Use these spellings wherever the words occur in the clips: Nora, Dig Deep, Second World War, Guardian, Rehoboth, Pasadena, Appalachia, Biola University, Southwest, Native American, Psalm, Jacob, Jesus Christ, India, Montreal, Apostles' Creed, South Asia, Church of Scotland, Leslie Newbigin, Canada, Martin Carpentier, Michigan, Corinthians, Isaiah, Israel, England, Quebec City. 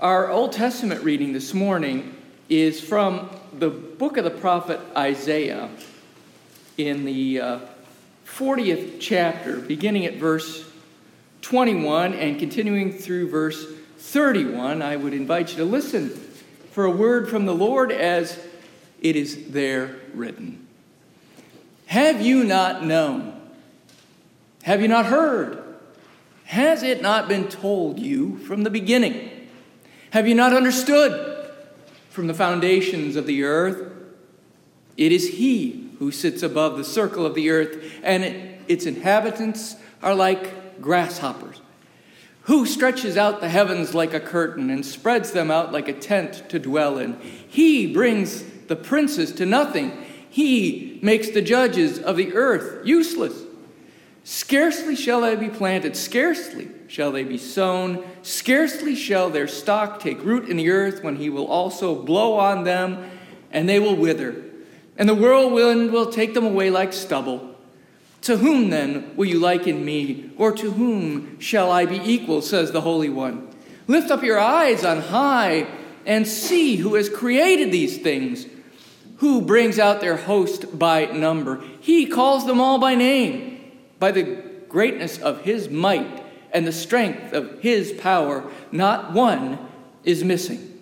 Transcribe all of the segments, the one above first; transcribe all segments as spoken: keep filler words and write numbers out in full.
Our Old Testament reading this morning is from the book of the prophet Isaiah in the uh, fortieth chapter, beginning at verse twenty-one and continuing through verse thirty-one. I would invite you to listen for a word from the Lord as it is there written. Have you not known? Have you not heard? Has it not been told you from the beginning? Have you not understood from the foundations of the earth? It is he who sits above the circle of the earth, and it, its inhabitants are like grasshoppers, who stretches out the heavens like a curtain and spreads them out like a tent to dwell in. He brings the princes to nothing. He makes the judges of the earth useless. Scarcely shall they be planted, scarcely shall they be sown, scarcely shall their stock take root in the earth, when he will also blow on them, and they will wither, and the whirlwind will take them away like stubble. To whom then will you liken me, or to whom shall I be equal, says the Holy One? Lift up your eyes on high and see who has created these things, who brings out their host by number. He calls them all by name. By the greatness of his might and the strength of his power, not one is missing.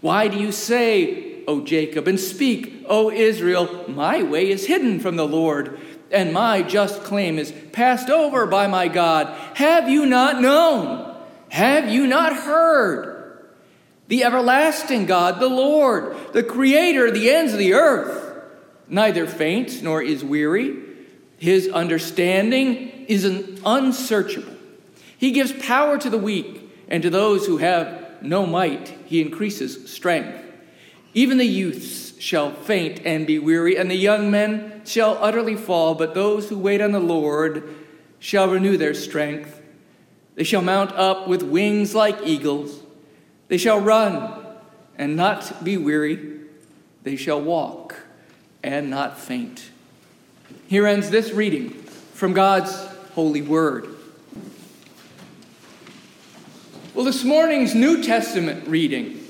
Why do you say, O Jacob, and speak, O Israel, my way is hidden from the Lord, and my just claim is passed over by my God? Have you not known? Have you not heard? The everlasting God, the Lord, the creator of the ends of the earth, neither faints nor is weary. His understanding is unsearchable. He gives power to the weak, and to those who have no might, he increases strength. Even the youths shall faint and be weary, and the young men shall utterly fall. But those who wait on the Lord shall renew their strength. They shall mount up with wings like eagles. They shall run and not be weary. They shall walk and not faint. Here ends this reading from God's holy word. Well, this morning's New Testament reading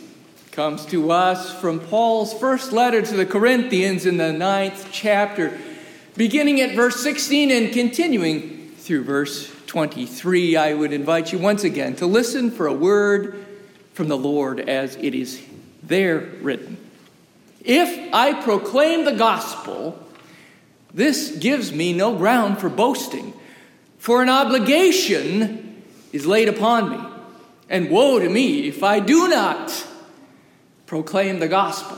comes to us from Paul's first letter to the Corinthians in the ninth chapter, beginning at verse sixteen and continuing through verse twenty-three. I would invite you once again to listen for a word from the Lord as it is there written. If I proclaim the gospel, this gives me no ground for boasting, for an obligation is laid upon me, and woe to me if I do not proclaim the gospel.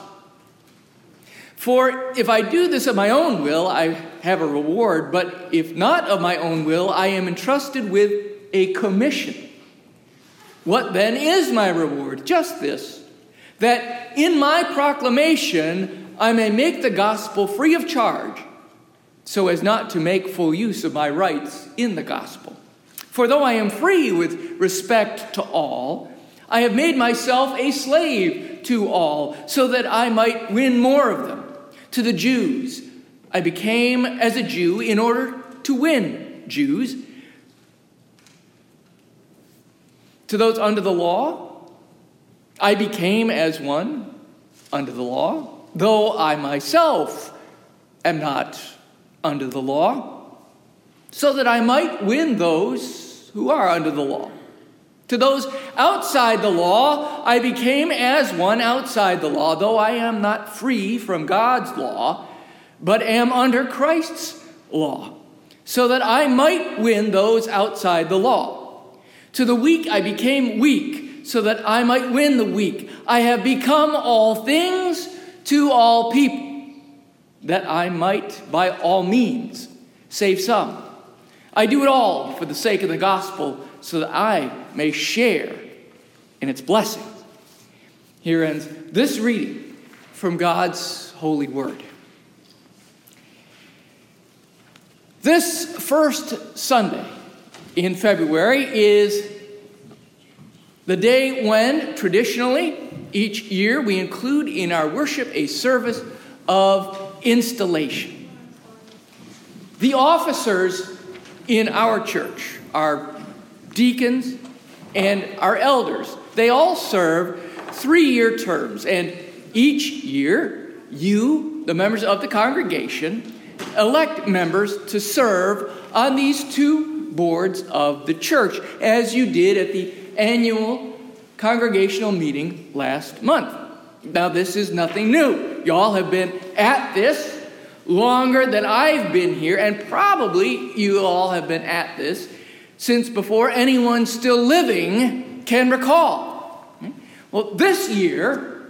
For if I do this of my own will, I have a reward, but if not of my own will, I am entrusted with a commission. What then is my reward? Just this, that in my proclamation I may make the gospel free of charge, so as not to make full use of my rights in the gospel. For though I am free with respect to all, I have made myself a slave to all, so that I might win more of them. To the Jews, I became as a Jew in order to win Jews. To those under the law, I became as one under the law, though I myself am not under the law, so that I might win those who are under the law. To those outside the law, I became as one outside the law, though I am not free from God's law, but am under Christ's law, so that I might win those outside the law. To the weak, I became weak, so that I might win the weak. I have become all things to all people, that I might by all means save some. I do it all for the sake of the gospel, so that I may share in its blessings. Here ends this reading from God's holy word. This first Sunday in February is the day when, traditionally, each year we include in our worship a service of installation. The officers in our church, our deacons, and our elders. They all serve three-year terms, and each year you, the members of the congregation, elect members to serve on these two boards of the church, as you did at the annual congregational meeting last month. Now, this is nothing new. Y'all have been at this longer than I've been here, and probably you all have been at this since before anyone still living can recall. Well, this year,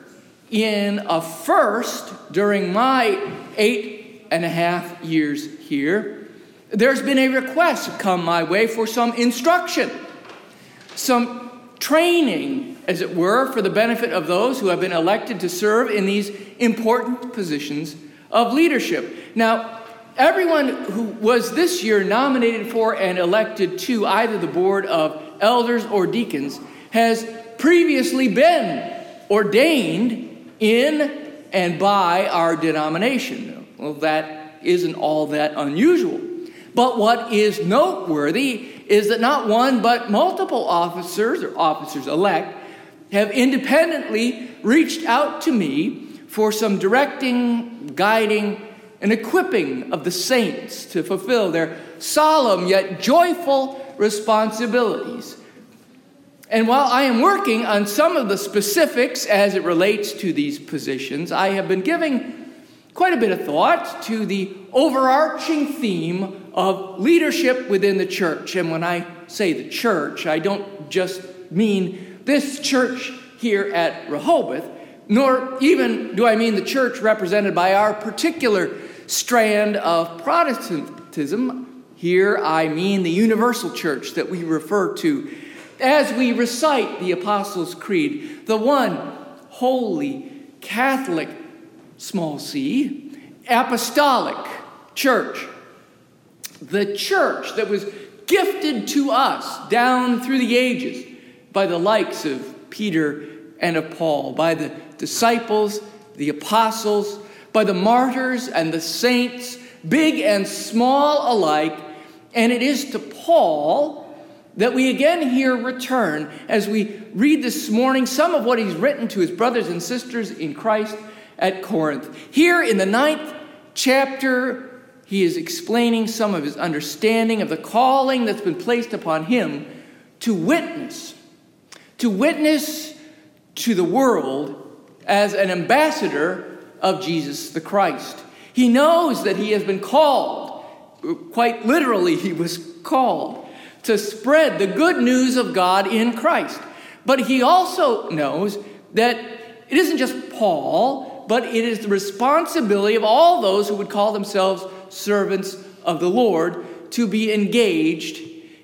in a first during my eight and a half years here, there's been a request come my way for some instruction, some training, as it were, for the benefit of those who have been elected to serve in these important positions of leadership. Now, everyone who was this year nominated for and elected to either the board of elders or deacons has previously been ordained in and by our denomination. Well, that isn't all that unusual. But what is noteworthy is that not one but multiple officers or officers-elect have independently reached out to me for some directing, guiding, and equipping of the saints to fulfill their solemn yet joyful responsibilities. And while I am working on some of the specifics as it relates to these positions, I have been giving quite a bit of thought to the overarching theme of leadership within the church. And when I say the church, I don't just mean this church here at Rehoboth, nor even do I mean the church represented by our particular strand of Protestantism. Here I mean the universal church that we refer to as we recite the Apostles' Creed, the one holy Catholic, small c, apostolic church. The church that was gifted to us down through the ages by the likes of Peter and of Paul, by the disciples, the apostles, by the martyrs and the saints, big and small alike. And it is to Paul that we again here return as we read this morning some of what he's written to his brothers and sisters in Christ at Corinth. Here in the ninth chapter, he is explaining some of his understanding of the calling that's been placed upon him to witness, to witness to the world as an ambassador of Jesus the Christ. He knows that he has been called, quite literally he was called, to spread the good news of God in Christ. But he also knows that it isn't just Paul, but it is the responsibility of all those who would call themselves servants of the Lord to be engaged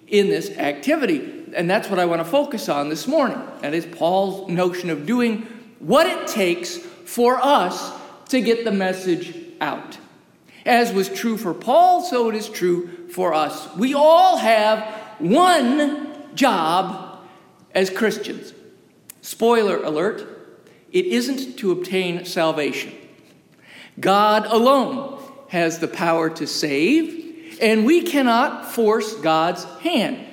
in this activity. And that's what I want to focus on this morning. That is Paul's notion of doing what it takes for us to get the message out. As was true for Paul, so it is true for us. We all have one job as Christians. Spoiler alert, it isn't to obtain salvation. God alone has the power to save, and we cannot force God's hand.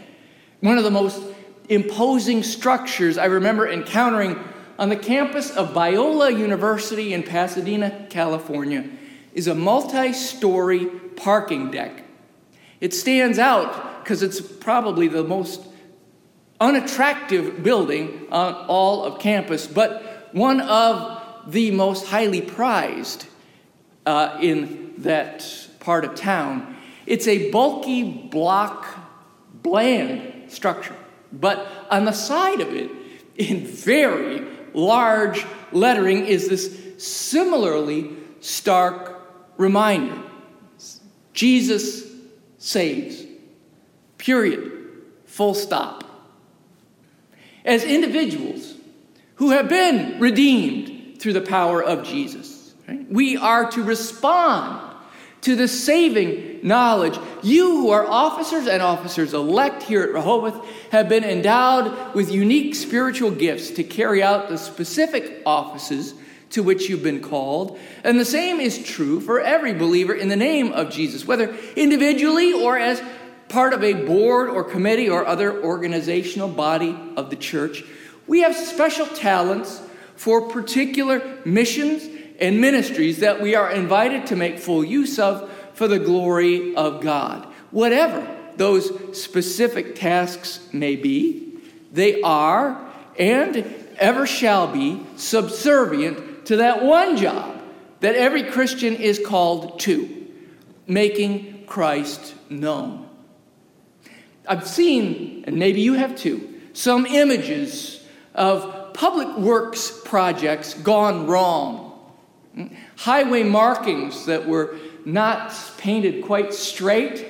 One of the most imposing structures I remember encountering on the campus of Biola University in Pasadena, California, is a multi-story parking deck. It stands out because it's probably the most unattractive building on all of campus, but one of the most highly prized uh, in that part of town. It's a bulky block, bland structure, but on the side of it, in very large lettering, is this similarly stark reminder: Jesus saves. Period. Full stop. As individuals who have been redeemed through the power of Jesus, right, we are to respond to the saving knowledge. You who are officers and officers-elect here at Rehoboth have been endowed with unique spiritual gifts to carry out the specific offices to which you've been called. And the same is true for every believer in the name of Jesus, whether individually or as part of a board or committee or other organizational body of the church, we have special talents for particular missions and ministries that we are invited to make full use of for the glory of God. Whatever those specific tasks may be, they are and ever shall be subservient to that one job that every Christian is called to, making Christ known. I've seen, and maybe you have too, some images of public works projects gone wrong. Highway markings that were not painted quite straight,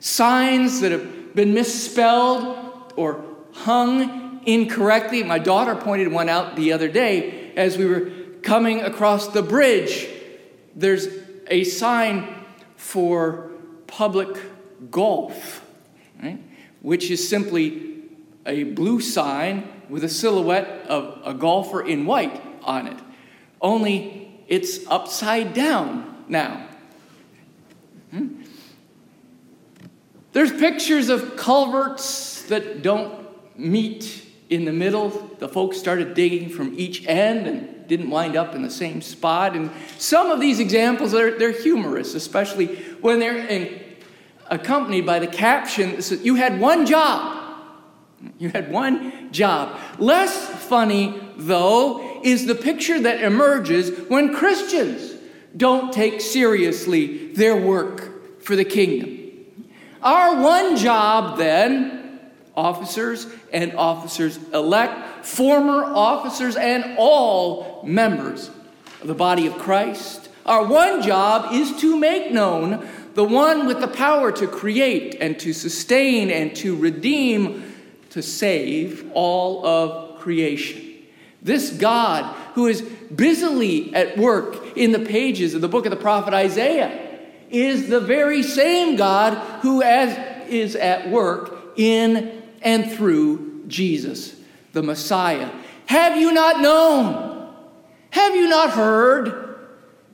signs that have been misspelled or hung incorrectly. My daughter pointed one out the other day as we were coming across the bridge. There's a sign for public golf, right? Which is simply a blue sign with a silhouette of a golfer in white on it. Only it's upside down now. Hmm? There's pictures of culverts that don't meet in the middle. The folks started digging from each end and didn't wind up in the same spot. And some of these examples, are, they're humorous, especially when they're in, accompanied by the caption that says, you had one job. You had one job. Less funny, though, is the picture that emerges when Christians don't take seriously their work for the kingdom. Our one job, then, officers and officers-elect, former officers and all members of the body of Christ, our one job is to make known the one with the power to create and to sustain and to redeem, to save all of creation. This God who is busily at work in the pages of the book of the prophet Isaiah is the very same God who as is at work in and through Jesus, the Messiah. Have you not known? Have you not heard?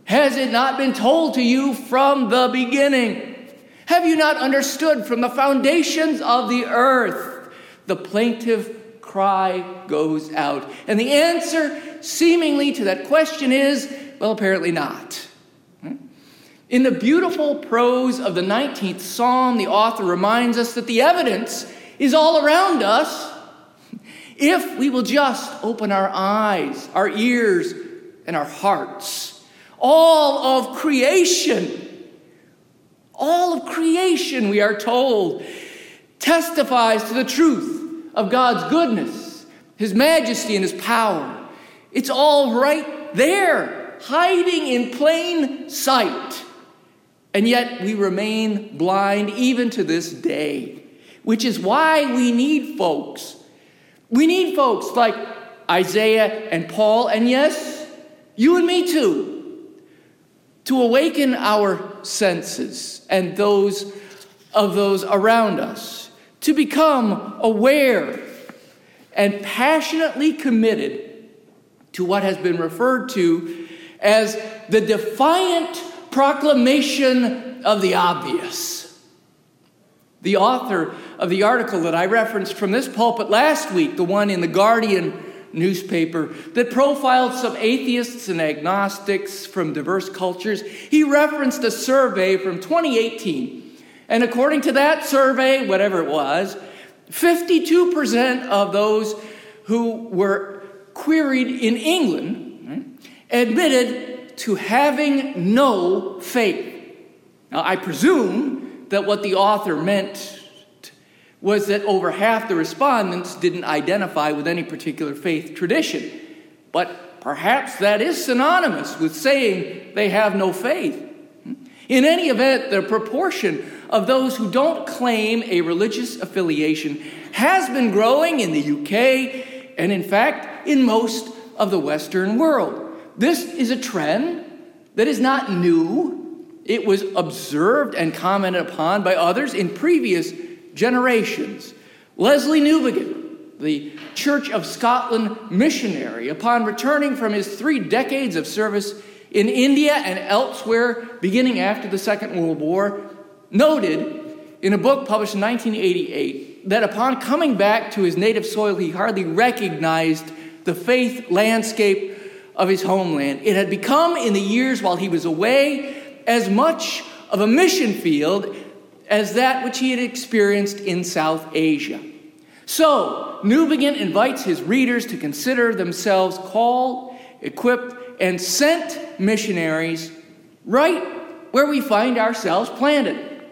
Has it not been told to you from the beginning? Have you not understood from the foundations of the earth? The plaintive cry goes out. And the answer, seemingly, to that question is, well, apparently not. In the beautiful prose of the nineteenth Psalm, the author reminds us that the evidence is all around us if we will just open our eyes, our ears, and our hearts. All of creation, all of creation, we are told, testifies to the truth of God's goodness, His majesty, and His power. It's all right there, hiding in plain sight. And yet we remain blind even to this day, which is why we need folks. We need folks like Isaiah and Paul, and yes, you and me too, to awaken our senses and those of those around us, to become aware and passionately committed to what has been referred to as the defiant proclamation of the obvious. The author of the article that I referenced from this pulpit last week, the one in the Guardian newspaper that profiled some atheists and agnostics from diverse cultures, he referenced a survey from twenty eighteen. And according to that survey, whatever it was, fifty-two percent of those who were queried in England admitted to having no faith. Now, I presume that what the author meant was that over half the respondents didn't identify with any particular faith tradition. But perhaps that is synonymous with saying they have no faith. In any event, the proportion of those who don't claim a religious affiliation has been growing in the U K and, in fact, in most of the Western world. This is a trend that is not new. It was observed and commented upon by others in previous generations. Leslie Newbigin, the Church of Scotland missionary, upon returning from his three decades of service in India and elsewhere, beginning after the Second World War, noted in a book published in nineteen eighty-eight that upon coming back to his native soil, he hardly recognized the faith landscape of his homeland. It had become, in the years while he was away, as much of a mission field as that which he had experienced in South Asia. So, Newbigin invites his readers to consider themselves called, equipped, and sent missionaries right where we find ourselves planted.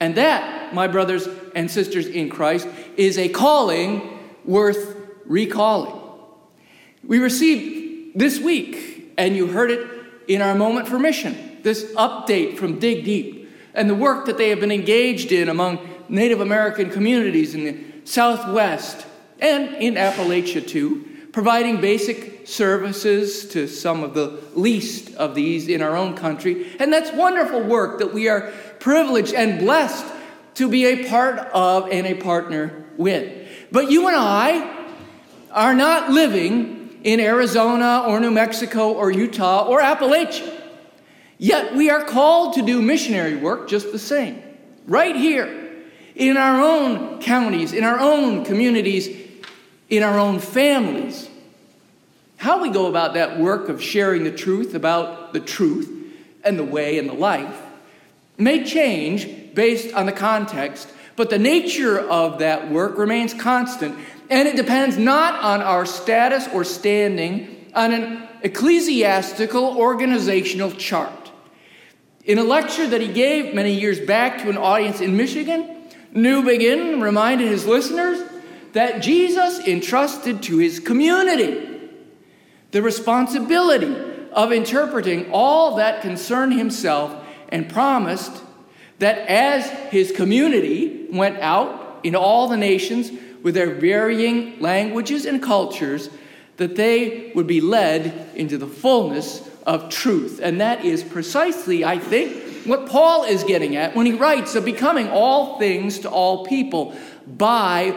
And that, my brothers and sisters in Christ, is a calling worth recalling. We received this week, and you heard it in our Moment for Mission, this update from Dig Deep and the work that they have been engaged in among Native American communities in the Southwest and in Appalachia too, providing basic services to some of the least of these in our own country. And that's wonderful work that we are privileged and blessed to be a part of and a partner with. But you and I are not living in Arizona or New Mexico or Utah or Appalachia. Yet we are called to do missionary work just the same, right here in our own counties, in our own communities, in our own families. How we go about that work of sharing the truth about the truth and the way and the life may change based on the context, but the nature of that work remains constant, and it depends not on our status or standing on an ecclesiastical organizational chart. In a lecture that he gave many years back to an audience in Michigan, Newbigin reminded his listeners that Jesus entrusted to his community the responsibility of interpreting all that concerned himself, and promised that as his community went out into all the nations with their varying languages and cultures, that they would be led into the fullness of truth. And that is precisely, I think, what Paul is getting at when he writes of becoming all things to all people by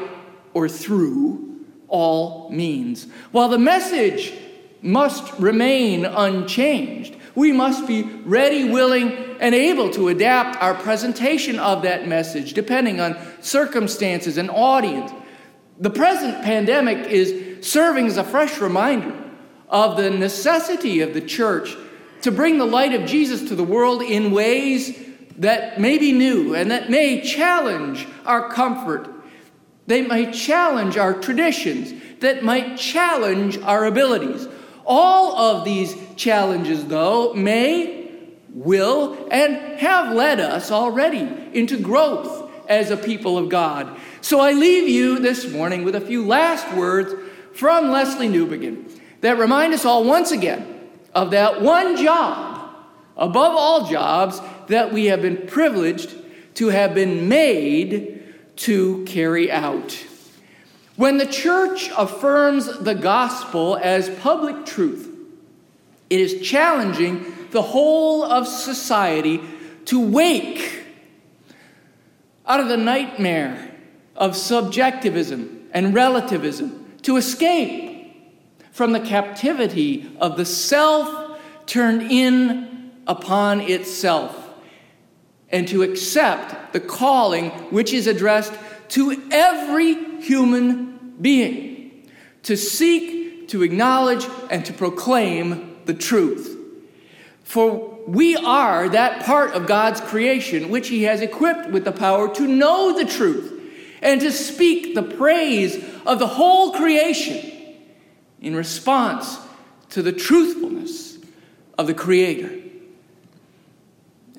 or through all means. While the message must remain unchanged, we must be ready, willing, and able to adapt our presentation of that message depending on circumstances and audience. The present pandemic is serving as a fresh reminder of the necessity of the church to bring the light of Jesus to the world in ways that may be new and that may challenge our comfort. They might challenge our traditions, that might challenge our abilities. All of these challenges, though, may, will, and have led us already into growth as a people of God. So I leave you this morning with a few last words from Leslie Newbigin that remind us all once again of that one job, above all jobs, that we have been privileged to have been made to carry out. When the church affirms the gospel as public truth, it is challenging the whole of society to wake out of the nightmare of subjectivism and relativism, to escape from the captivity of the self turned in upon itself, and to accept the calling which is addressed to every human being, to seek, to acknowledge, and to proclaim the truth. For we are that part of God's creation which he has equipped with the power to know the truth and to speak the praise of the whole creation in response to the truthfulness of the Creator.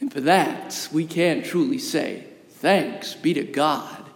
And for that, we can truly say, thanks be to God.